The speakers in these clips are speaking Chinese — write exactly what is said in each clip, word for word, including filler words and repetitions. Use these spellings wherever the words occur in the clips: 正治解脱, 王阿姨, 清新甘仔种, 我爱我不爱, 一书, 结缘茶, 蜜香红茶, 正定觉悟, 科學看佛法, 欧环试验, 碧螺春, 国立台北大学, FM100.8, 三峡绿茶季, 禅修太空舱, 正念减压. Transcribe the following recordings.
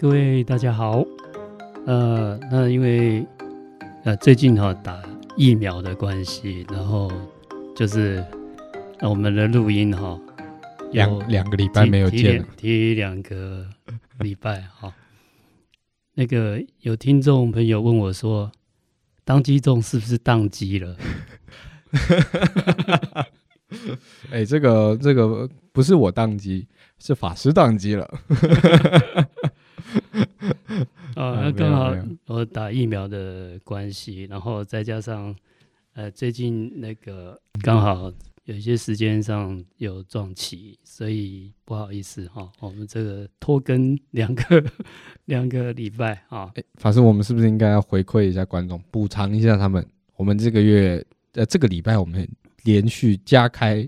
各位大家好，呃，那因为呃最近哈、哦、打疫苗的关系，然后就是、呃、我们的录音哈、哦，两两个礼拜没有见了，提两个礼拜哈、哦。那个有听众朋友问我说，当机众是不是当机了？哎、欸，这个这个不是我当机，是法师当机了。啊，刚好我打疫苗的关系，然后再加上呃最近那个刚好有一些时间上有撞期，所以不好意思哈、哦，我们这个拖更两个两个礼拜啊、哦欸。法师，我们是不是应该要回馈一下观众，补偿一下他们？我们这个月呃这个礼拜我们连续加开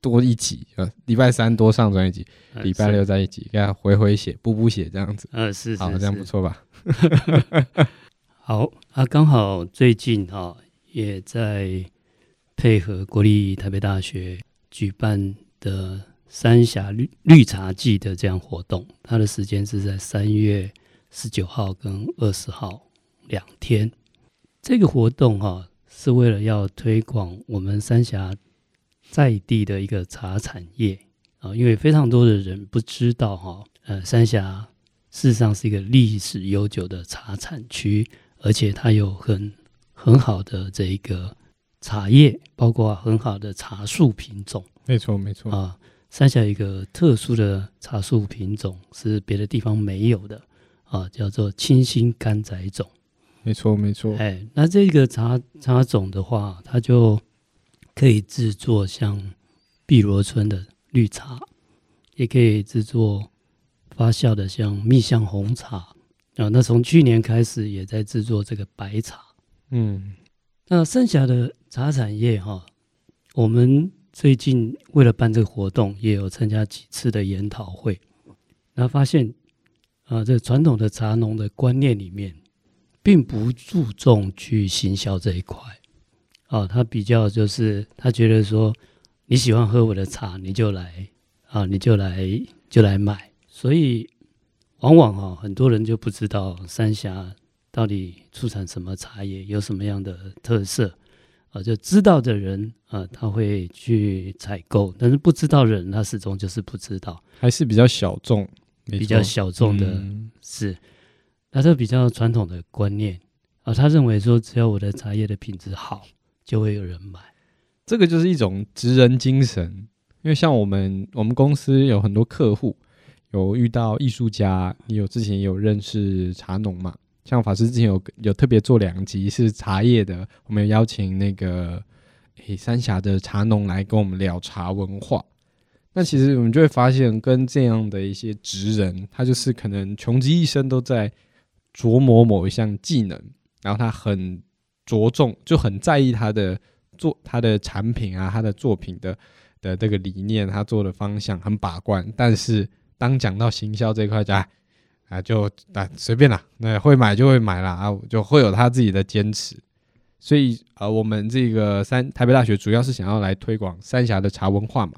多一集，呃，礼拜三多上传一集，礼拜六在一集，给他回回血、补补血这样子。呃，是，好，这样不错吧？好啊，刚好最近哈、哦、也在配合国立台北大学举办的三峡 绿, 绿茶季的这样活动，它的时间是在三月十九号跟二十号两天。这个活动哈、哦、是为了要推广我们三峡在地的一个茶产业啊，因为非常多的人不知道哈，呃，三峡事实上是一个历史悠久的茶产区，而且它有很很好的这一个茶叶，包括很好的茶树品种。没错，没错啊，三峡有一个特殊的茶树品种是别的地方没有的啊，叫做清新甘仔种。没错，没错。哎，那这个茶茶种的话，它就可以制作像碧螺春的绿茶，也可以制作发酵的像蜜香红茶、啊、那从去年开始也在制作这个白茶。嗯，那剩下的茶产业哈、啊，我们最近为了办这个活动，也有参加几次的研讨会，那发现啊，这传统的茶农的观念里面，并不注重去行销这一块。哦、他比较就是他觉得说你喜欢喝我的茶你就来啊，你就来就来买，所以往往、哦、很多人就不知道三峡到底出产什么茶叶，有什么样的特色啊，就知道的人啊他会去采购，但是不知道的人他始终就是不知道，还是比较小众，比较小众的、嗯、是他就比较传统的观念啊，他认为说只要我的茶叶的品质好就会有人买，这个就是一种职人精神。因为像我们我们公司有很多客户，有遇到艺术家，你有之前也有认识茶农嘛？像法师之前有有特别做两集是茶叶的，我们有邀请那个诶三峡的茶农来跟我们聊茶文化。那其实我们就会发现，跟这样的一些职人，他就是可能穷极一生都在琢磨某一项技能，然后他很着重就很在意他的做他的产品啊，他的作品的的这个理念，他做的方向很把关，但是当讲到行销这一块，就啊啊就啊随便啦，那会买就会买啦啊，就会有他自己的坚持。所以呃，我们这个三台北大学主要是想要来推广三峡的茶文化嘛。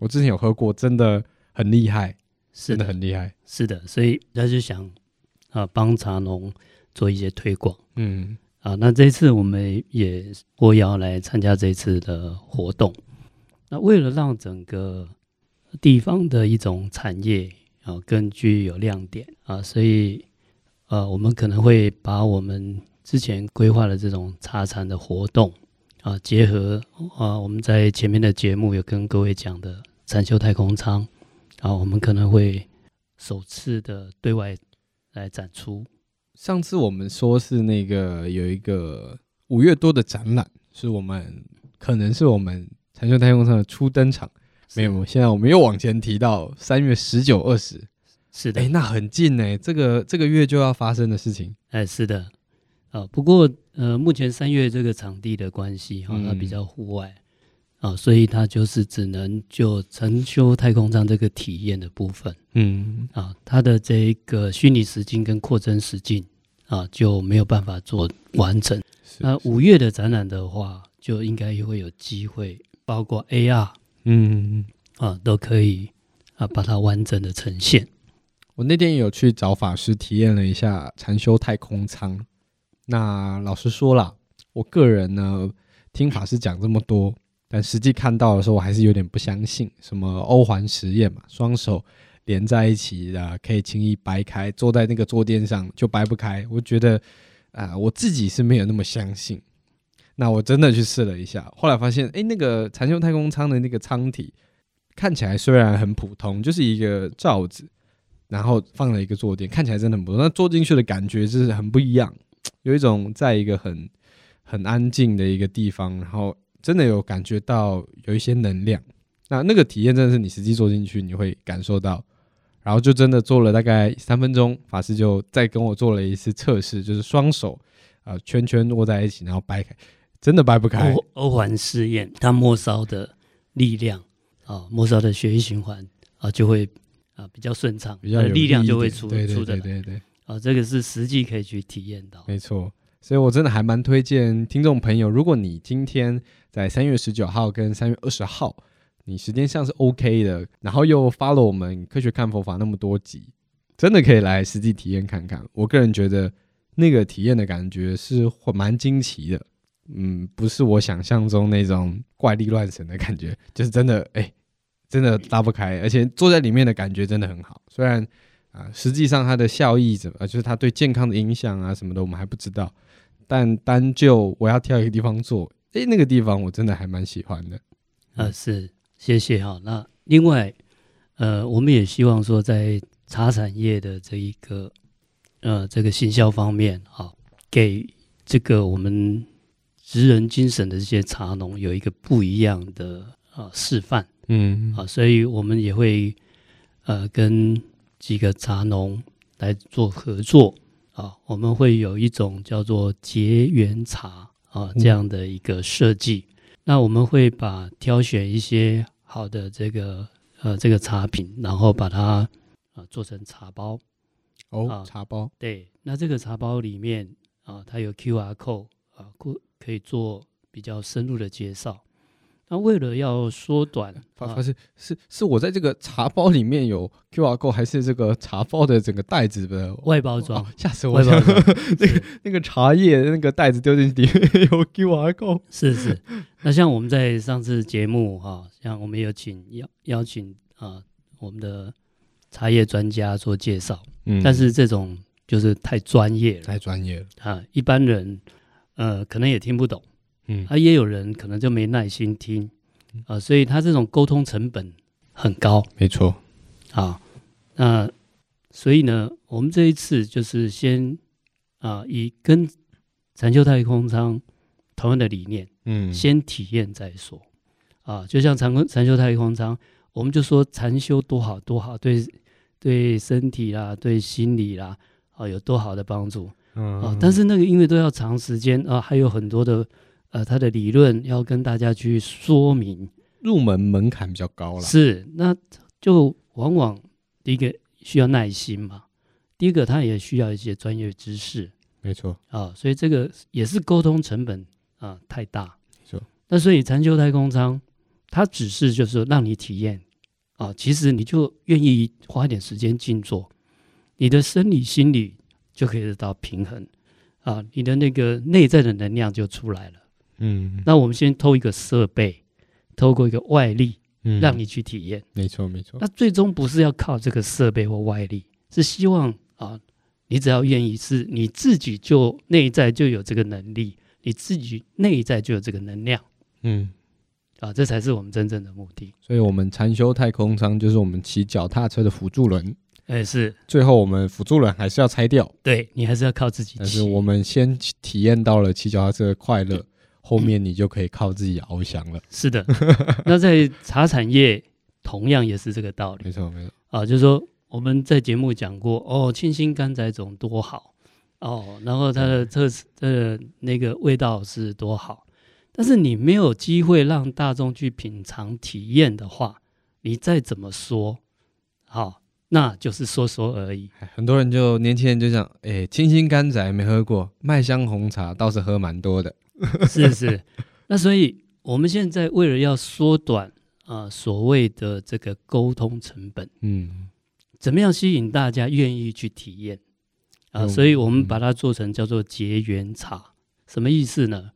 我之前有喝过，真的很厉害，真的很厉害，是的。所以他就想啊帮茶农做一些推广，嗯。啊，那这一次我们也获邀来参加这次的活动。那为了让整个地方的一种产业啊更具有亮点啊，所以呃、啊，我们可能会把我们之前规划的这种茶产的活动啊，结合啊我们在前面的节目有跟各位讲的禅修太空舱啊，我们可能会首次的对外来展出。上次我们说是那个有一个五月多的展览，是我们可能是我们禅修太空舱的初登场。没有，现在我们又往前提到三月十九、二十，是的，哎，那很近哎，这个这个月就要发生的事情。哎，是的，啊，不过呃，目前三月这个场地的关系哈、啊，它比较户外、嗯、啊，所以它就是只能就禅修太空舱这个体验的部分，嗯啊，它的这一个虚拟实境跟扩增实境。啊，就没有办法做完成。那五月的展览的话，就应该也会有机会，包括 A R， 嗯啊，都可以啊把它完整的呈现。我那天有去找法师体验了一下禅修太空舱。那老实说啦，我个人呢听法师讲这么多，但实际看到的时候我还是有点不相信，什么欧环实验嘛，双手连在一起、啊、可以轻易掰开，坐在那个坐垫上就掰不开，我觉得、呃、我自己是没有那么相信。那我真的去试了一下，后来发现哎，那个禅修太空舱的那个舱体看起来虽然很普通，就是一个罩子，然后放了一个坐垫，看起来真的很普通，那坐进去的感觉就是很不一样，有一种在一个很很安静的一个地方，然后真的有感觉到有一些能量。那那个体验真的是你实际坐进去你会感受到。然后就真的做了大概三分钟，法师就再跟我做了一次测试，就是双手、呃、圈圈握在一起，然后掰开，真的掰不开。欧环试验，它末梢的力量、哦、末梢的血液循环、啊、就会、啊、比较顺畅，比较有力量就会出得来。对对对对对、啊、这个是实际可以去体验到，没错。所以我真的还蛮推荐听众朋友，如果你今天在三月十九号跟三月二十号你时间上是 OK 的，然后又 follow 我们科学看佛法那么多集，真的可以来实际体验看看。我个人觉得那个体验的感觉是蛮惊奇的，嗯，不是我想象中那种怪力乱神的感觉，就是真的哎、欸，真的拉不开，而且坐在里面的感觉真的很好。虽然啊、实际上它的效益怎么、啊、就是它对健康的影响啊什么的我们还不知道，但单就我要挑一个地方做，诶，那个地方我真的还蛮喜欢的、嗯呃、是，谢谢。好，那另外呃，我们也希望说在茶产业的这一个呃这个行销方面、啊、给这个我们职人精神的这些茶农有一个不一样的、啊、示范。嗯、啊，所以我们也会呃跟几个茶农来做合作、啊、我们会有一种叫做结缘茶、啊、这样的一个设计、嗯、那我们会把挑选一些好的这个、呃、这个茶品，然后把它、啊、做成茶包。哦、啊、茶包，对。那这个茶包里面、啊、它有 Q R code、啊、可以做比较深入的介绍。那为了要缩短、啊、是, 是, 是我在这个茶包里面有 Q R code 还是这个茶包的整个袋子的外包装？吓、哦、死我了、那個、那个茶叶那个袋子丢进去有 Q R code。 是是，那像我们在上次节目、啊、像我们有请 邀, 邀请、啊、我们的茶叶专家做介绍、嗯、但是这种就是太专业了，太专业了、啊、一般人、呃、可能也听不懂，嗯啊、也有人可能就没耐心听、啊、所以他这种沟通成本很高，没错、啊、那所以呢我们这一次就是先、啊、以跟禅修太空舱同样的理念、嗯、先体验再说、啊、就像禅修太空舱我们就说禅修多好多好， 对, 对身体啦对心理啦、啊、有多好的帮助、嗯啊、但是那个因为都要长时间、啊、还有很多的呃，他的理论要跟大家去说明，入门门槛比较高啦。是，那就往往第一个需要耐心嘛，第一个他也需要一些专业知识，没错啊，所以这个也是沟通成本啊太大，没错。那所以禅修太空舱，它只是就是让你体验啊，其实你就愿意花一点时间静坐，你的生理心理就可以得到平衡啊，你的那个内在的能量就出来了。嗯，那我们先透一个设备，透过一个外力、嗯、让你去体验，没错没错。那最终不是要靠这个设备或外力，是希望啊，你只要愿意，是你自己就内在就有这个能力，你自己内在就有这个能量。嗯，啊，这才是我们真正的目的。所以我们禅修太空舱就是我们骑脚踏车的辅助轮。哎，是，最后我们辅助轮还是要拆掉，对，你还是要靠自己骑，但是我们先体验到了骑脚踏车的快乐，后面你就可以靠自己翱翔了。是的，那在茶产业同样也是这个道理。没错没错啊，就是说我们在节目讲过哦，清新甘蔗种多好哦，然后它的特色、呃、那个味道是多好，但是你没有机会让大众去品尝体验的话，你再怎么说好、哦，那就是说说而已。很多人就年轻人就想，哎，清新甘蔗没喝过，麦香红茶倒是喝蛮多的。是是，那所以我们现在为了要缩短、呃、所谓的这个沟通成本，嗯，怎么样吸引大家愿意去体验啊、呃嗯？所以我们把它做成叫做结缘茶，什么意思呢？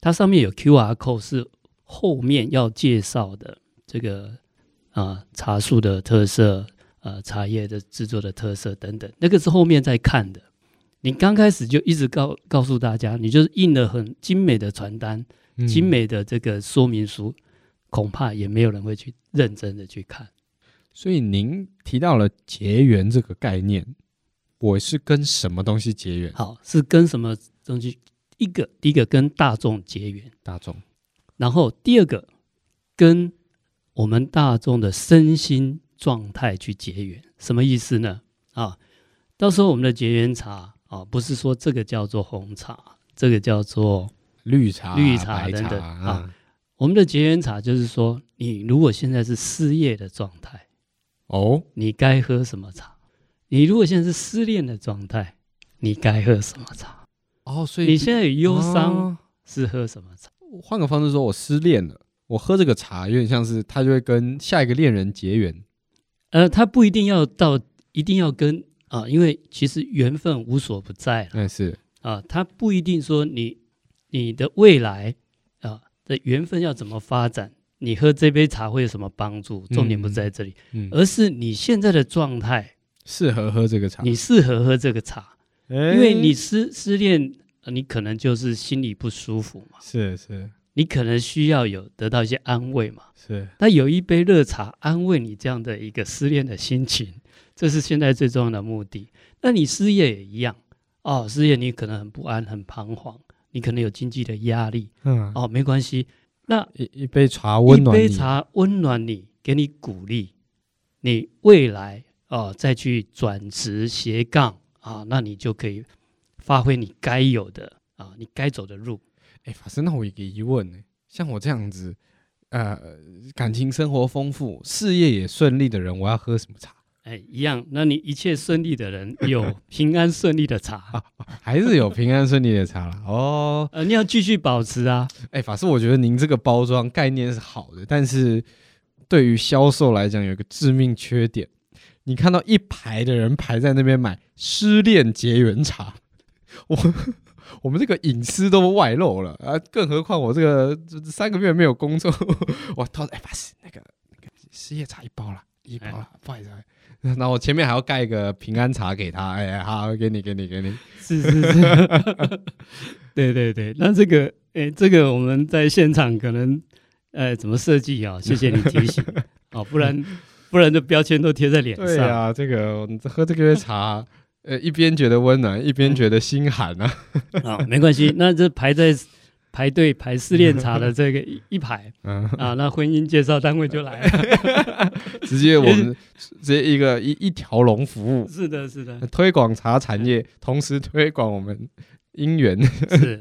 它上面有 Q R code 是后面要介绍的这个啊、呃、茶树的特色，呃茶叶的制作的特色等等，那个是后面在看的。你刚开始就一直告告诉大家，你就是印了很精美的传单、嗯、精美的这个说明书，恐怕也没有人会去认真的去看。所以您提到了结缘这个概念，我是跟什么东西结缘？好，是跟什么东西？一个，第一个跟大众结缘，大众。然后第二个跟我们大众的身心状态去结缘，什么意思呢？啊，到时候我们的结缘茶。哦、不是说这个叫做红茶，这个叫做绿茶、绿茶等等、啊啊、我们的结缘茶就是说，你如果现在是失业的状态，哦，你该喝什么茶？你如果现在是失恋的状态，你该喝什么茶？哦，所以你现在有忧伤是喝什么茶？换个方式说，我失恋了，我喝这个茶有点像是它就会跟下一个恋人结缘。呃，它不一定要到，一定要跟。啊、因为其实缘分无所不在了、嗯是啊、它不一定说 你, 你的未来、啊、的缘分要怎么发展，你喝这杯茶会有什么帮助，重点不在这里、嗯嗯、而是你现在的状态适合喝这个茶，你适合喝这个茶、欸、因为你 失, 失恋你可能就是心里不舒服嘛，是是，你可能需要有得到一些安慰嘛，是，那有一杯热茶安慰你这样的一个失恋的心情，这是现在最重要的目的。那你失业也一样、哦、失业你可能很不安很彷徨，你可能有经济的压力、嗯哦、没关系，那 一, 一杯茶温暖你，一杯茶温暖你，给你鼓励，你未来、哦、再去转职斜杠、啊、那你就可以发挥你该有的、啊、你该走的路。哎，法师，那我有个疑问呢，像我这样子呃，感情生活丰富事业也顺利的人，我要喝什么茶？哎，一样，那你一切顺利的人有平安顺利的茶、啊、还是有平安顺利的茶啦哦、呃，你要继续保持啊。哎，法师，我觉得您这个包装概念是好的，但是对于销售来讲有一个致命缺点，你看到一排的人排在那边买失恋结缘茶，我我们这个隐私都外露了、啊、更何况我这个三个月没有工作，我掏哎法师那个那个失业茶一包啦，一包啦，不好意思。那我前面还要盖一个平安茶给他，哎，好，给你，给你，给你，是是是，对对对，那这个，哎，这个我们在现场可能，呃，怎么设计啊？谢谢你提醒哦，不然不然的标签都贴在脸上。对啊，这个喝这个茶，呃，一边觉得温暖，一边觉得心寒啊。啊、哦，没关系，那这排在。排队排失恋茶的这个一排、嗯、啊，那婚姻介绍单位就来了，直接我们直接一个一一条龙服务，是的，是的，推广茶产业，同时推广我们姻缘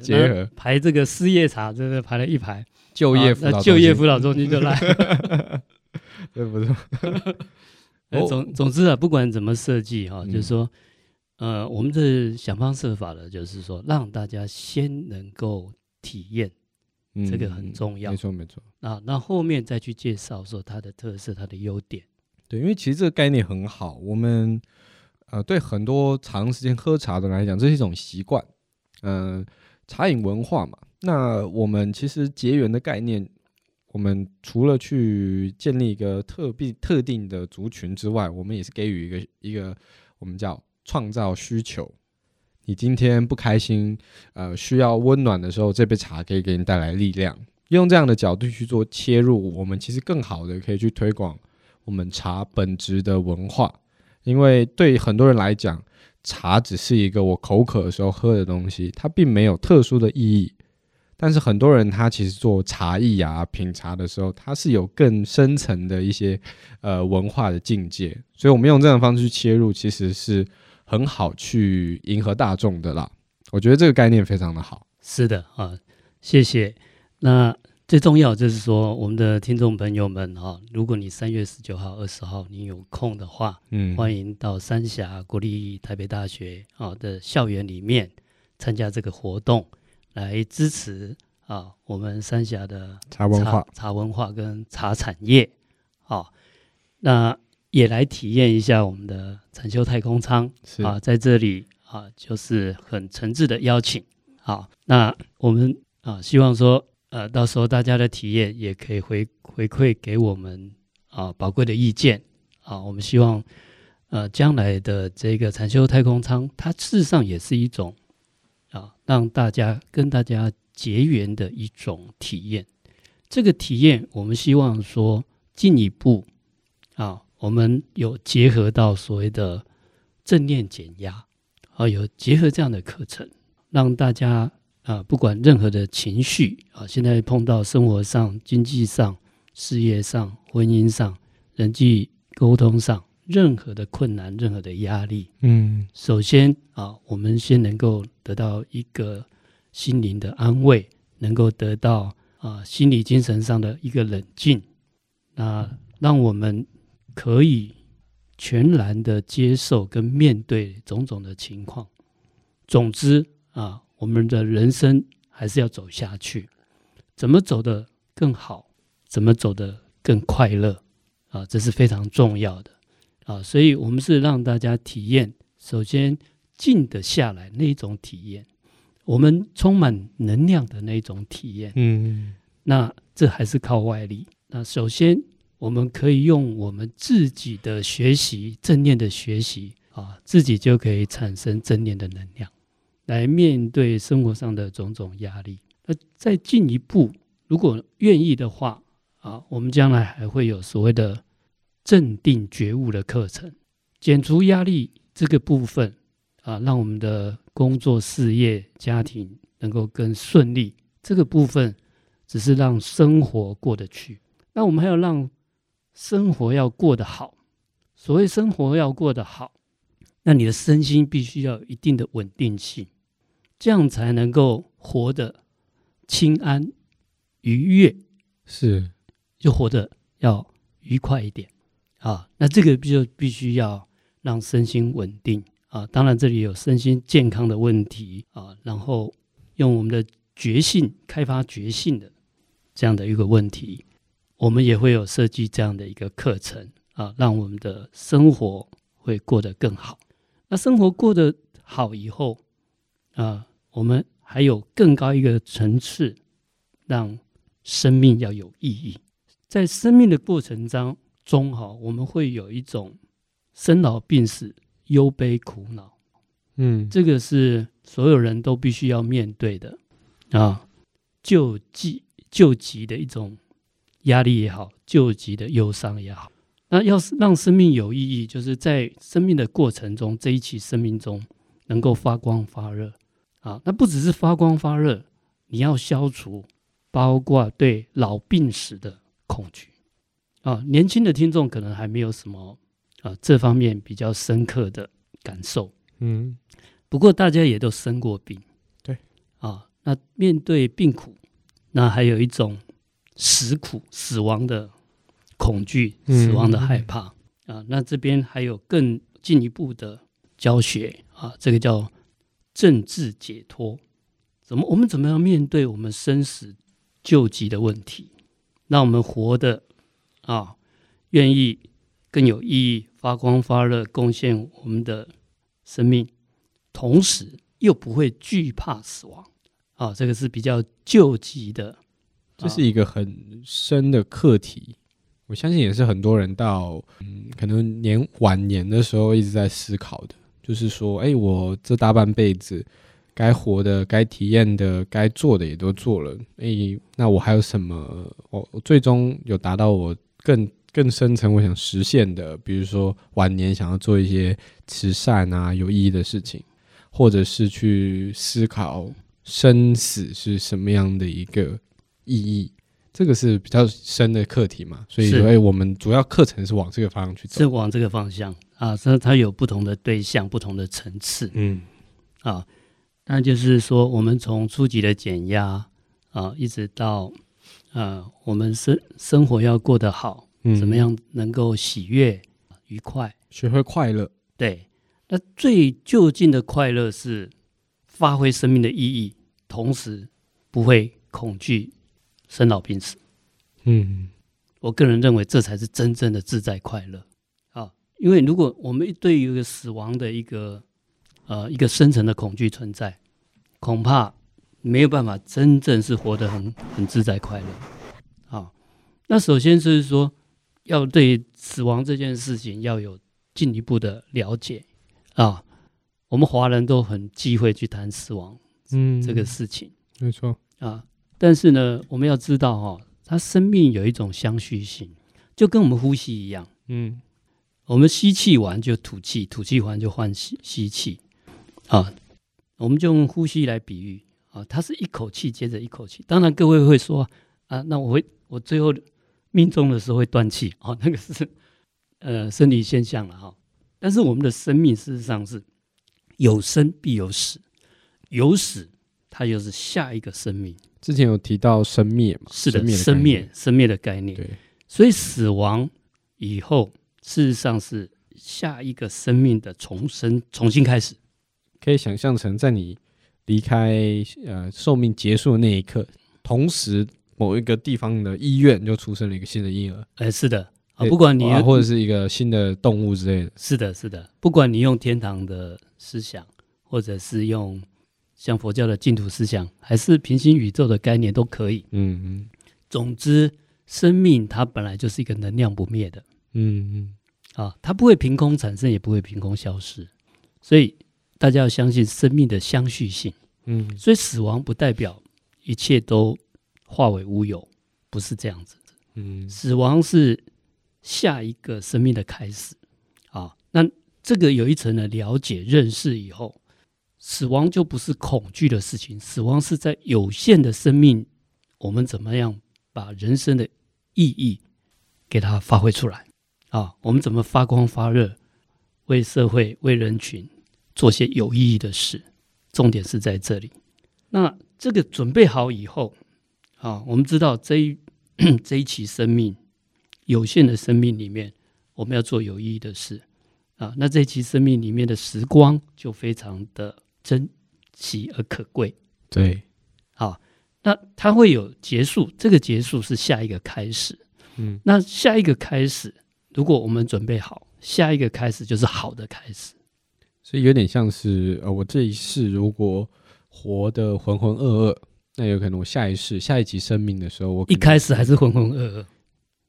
结合。排这个失业茶，真的排了一排，就业辅导中心、啊、就业辅导中心就来了，对不对？总总之啊，不管怎么设计哈、啊嗯，就是说。呃，我们的想方设法的，就是说让大家先能够。体验这个很重要、嗯、没错没错、啊、那后面再去介绍说它的特色它的优点。对，因为其实这个概念很好，我们、呃、对很多长时间喝茶的人来讲，这是一种习惯、呃、茶饮文化嘛。那我们其实结缘的概念，我们除了去建立一个 特, 特定的族群之外，我们也是给予一 个, 一个我们叫创造需求。你今天不开心、呃、需要温暖的时候，这杯茶可以给你带来力量。用这样的角度去做切入，我们其实更好的可以去推广我们茶本质的文化。因为对很多人来讲，茶只是一个我口渴的时候喝的东西，它并没有特殊的意义。但是很多人他其实做茶艺啊、品茶的时候，他是有更深层的一些、呃、文化的境界。所以我们用这样的方式去切入，其实是很好去迎合大众的啦，我觉得这个概念非常的好。是的啊，谢谢。那最重要就是说，我们的听众朋友们啊，如果你三月十九号、二十号你有空的话，嗯，欢迎到三峡国立台北大学啊的校园里面参加这个活动，来支持啊我们三峡的茶文化、茶文化跟茶产业。好、啊，那也来体验一下我们的禅修太空舱啊，在这里啊，就是很诚挚的邀请啊。那我们啊，希望说呃，到时候大家的体验也可以回回馈给我们啊，宝贵的意见啊。我们希望呃，将来的这个禅修太空舱，它事实上也是一种啊，让大家跟大家结缘的一种体验。这个体验，我们希望说进一步啊。我们有结合到所谓的正念减压、啊、有结合这样的课程，让大家、啊、不管任何的情绪、啊、现在碰到生活上、经济上、事业上、婚姻上、人际沟通上任何的困难、任何的压力，嗯，首先、啊、我们先能够得到一个心灵的安慰，能够得到、啊、心理精神上的一个冷静，那让我们可以全然的接受跟面对种种的情况。总之啊，我们的人生还是要走下去，怎么走得更好，怎么走得更快乐啊，这是非常重要的啊。所以我们是让大家体验，首先静得下来那种体验，我们充满能量的那种体验。嗯，那这还是靠外力。那首先，我们可以用我们自己的学习，正念的学习啊，自己就可以产生正念的能量，来面对生活上的种种压力。那再进一步，如果愿意的话啊，我们将来还会有所谓的正定觉悟的课程，减除压力这个部分啊，让我们的工作、事业、家庭能够更顺利。这个部分只是让生活过得去，那我们还要让生活要过得好。所谓生活要过得好，那你的身心必须要有一定的稳定性，这样才能够活得清安愉悦，是就活得要愉快一点啊。那这个就必须要让身心稳定啊，当然这里有身心健康的问题啊，然后用我们的觉性开发觉性的这样的一个问题，我们也会有设计这样的一个课程啊，让我们的生活会过得更好。那生活过得好以后啊，我们还有更高一个层次，让生命要有意义。在生命的过程当中哈，我们会有一种生老病死、忧悲苦恼，嗯，这个是所有人都必须要面对的啊，救急救急的一种。压力也好，救急的忧伤也好，那要让生命有意义，就是在生命的过程中，这一期生命中能够发光发热啊。那不只是发光发热，你要消除包括对老病死的恐惧啊。年轻的听众可能还没有什么啊这方面比较深刻的感受，嗯，不过大家也都生过病，对啊。那面对病苦，那还有一种死苦、死亡的恐惧、死亡的害怕、嗯啊、那这边还有更进一步的教学啊，这个叫正治解脱。怎么我们怎么样面对我们生死救急的问题，让我们活得啊愿意更有意义、发光发热，贡献我们的生命，同时又不会惧怕死亡啊，这个是比较救急的。这是一个很深的课题，我相信也是很多人到、嗯、可能年晚年的时候一直在思考的，就是说哎，我这大半辈子该活的、该体验的、该做的也都做了，哎，那我还有什么我最终有达到我更更深层我想实现的，比如说晚年想要做一些慈善啊、有意义的事情，或者是去思考生死是什么样的一个意义，这个是比较深的课题嘛，所以所以我们主要课程是往这个方向去走，是往这个方向啊。它有不同的对象、不同的层次，嗯啊，那就是说我们从初级的减压啊，一直到呃我们生生活要过得好、嗯，怎么样能够喜悦、愉快，学会快乐。对，那最究竟的快乐是发挥生命的意义，同时不会恐惧生老病死，嗯，我个人认为这才是真正的自在快乐啊！因为如果我们对于一个死亡的一个呃一个深层的恐惧存在，恐怕没有办法真正是活得很很自在快乐。好，那首先就是说要对死亡这件事情要有进一步的了解啊。我们华人都很忌讳去谈死亡，嗯，这个事情没错啊。但是呢，我们要知道哈、哦，它生命有一种相续性，就跟我们呼吸一样，嗯。我们吸气完就吐气，吐气完就换 吸, 吸气啊，我们就用呼吸来比喻啊，它是一口气接着一口气。当然各位会说啊，那我会我最后命中的时候会断气啊，那个是呃生理现象了哈、啊。但是我们的生命事实上是有生必有死，有死它就是下一个生命。之前有提到生灭嘛？是的，生灭生灭的概念。对，所以死亡以后。事实上是下一个生命的重生，重新开始。可以想象成在你离开呃寿命结束的那一刻，同时某一个地方的医院就出生了一个新的婴儿。哎，是的啊，不管你、啊、或者是一个新的动物之类的。是的，是的，不管你用天堂的思想，或者是用像佛教的净土思想，还是平行宇宙的概念都可以。嗯嗯。总之，生命它本来就是一个能量不灭的。嗯嗯。啊，它不会凭空产生，也不会凭空消失，所以大家要相信生命的相续性。嗯，所以死亡不代表一切都化为乌有，不是这样子。嗯，死亡是下一个生命的开始。啊，那这个有一层的了解认识以后，死亡就不是恐惧的事情，死亡是在有限的生命，我们怎么样把人生的意义给它发挥出来。啊，我们怎么发光发热，为社会为人群做些有意义的事，重点是在这里。那这个准备好以后啊，我们知道这一这一期生命有限的生命里面，我们要做有意义的事啊。那这一期生命里面的时光就非常的珍惜而可贵。对，啊，那它会有结束，这个结束是下一个开始。嗯，那下一个开始。如果我们准备好，下一个开始就是好的开始。所以有点像是呃，我这一世如果活得浑浑噩噩，那有可能我下一世下一集生命的时候，我一开始还是浑浑噩噩，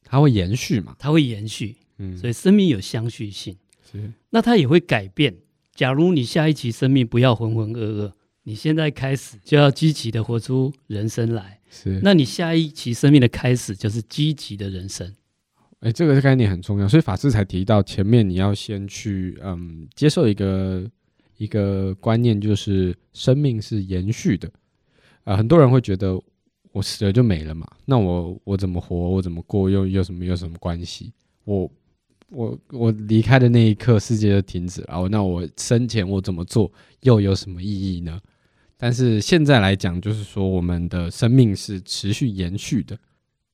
它会延续嘛？它会延续，嗯，所以生命有相续性。是，那它也会改变。假如你下一集生命不要浑浑噩噩，你现在开始就要积极的活出人生来。是，那你下一期生命的开始就是积极的人生。哎，这个概念很重要，所以法师才提到前面你要先去嗯接受一个一个观念，就是生命是延续的。啊、呃，很多人会觉得我死了就没了嘛，那我我怎么活，我怎么过，又有什么有什么关系？我我我离开的那一刻，世界就停止了。那我生前我怎么做，又有什么意义呢？但是现在来讲，就是说我们的生命是持续延续的。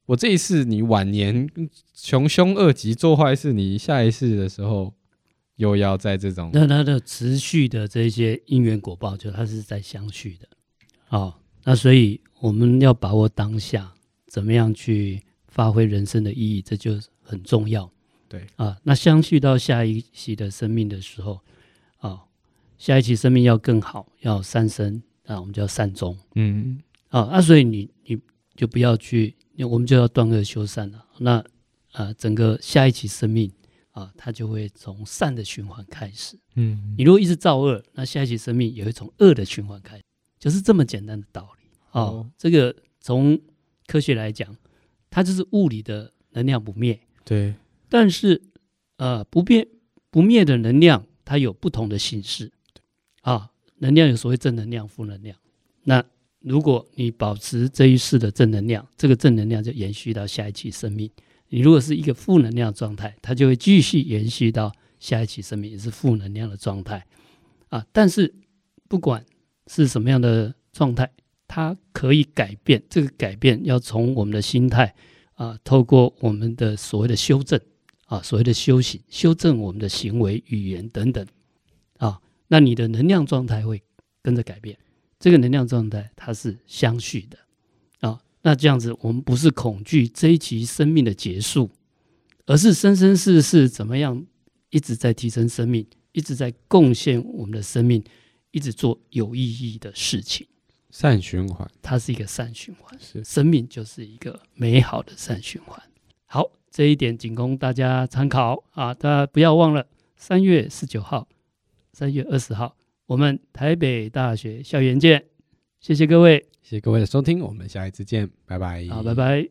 我这一世你晚年穷凶恶极做坏事，你下一世的时候又要在这种那它的持续的这些因缘果报，就它是在相续的。哦，那所以我们要把握当下，怎么样去发挥人生的意义，这就很重要。对啊，那相续到下一期的生命的时候，啊，下一期生命要更好，要善生，那我们就要善终。嗯啊，那所以你你就不要去。我们就要断恶修善了，那、呃、整个下一期生命、呃、它就会从善的循环开始。嗯，你如果一直造恶，那下一期生命也会从恶的循环开始，就是这么简单的道理。哦哦，这个从科学来讲，它就是物理的能量不灭。对，但是、呃、不灭不灭的能量它有不同的形式。啊，能量有所谓正能量、负能量。那如果你保持这一世的正能量，这个正能量就延续到下一期生命。你如果是一个负能量状态，它就会继续延续到下一期生命，也是负能量的状态啊。但是不管是什么样的状态，它可以改变。这个改变要从我们的心态啊，透过我们的所谓的修正啊，所谓的修行，修正我们的行为、语言等等啊，那你的能量状态会跟着改变。这个能量状态它是相续的啊，那这样子我们不是恐惧这一期生命的结束，而是生生世世怎么样一直在提升生命，一直在贡献我们的生命，一直做有意义的事情。善循环，它是一个善循环，生命就是一个美好的善循环。好，这一点仅供大家参考啊！大家不要忘了三月十九号、三月二十号我们台北大学校园见。谢谢各位，谢谢各位的收听，我们下一次见，拜拜。好，拜拜。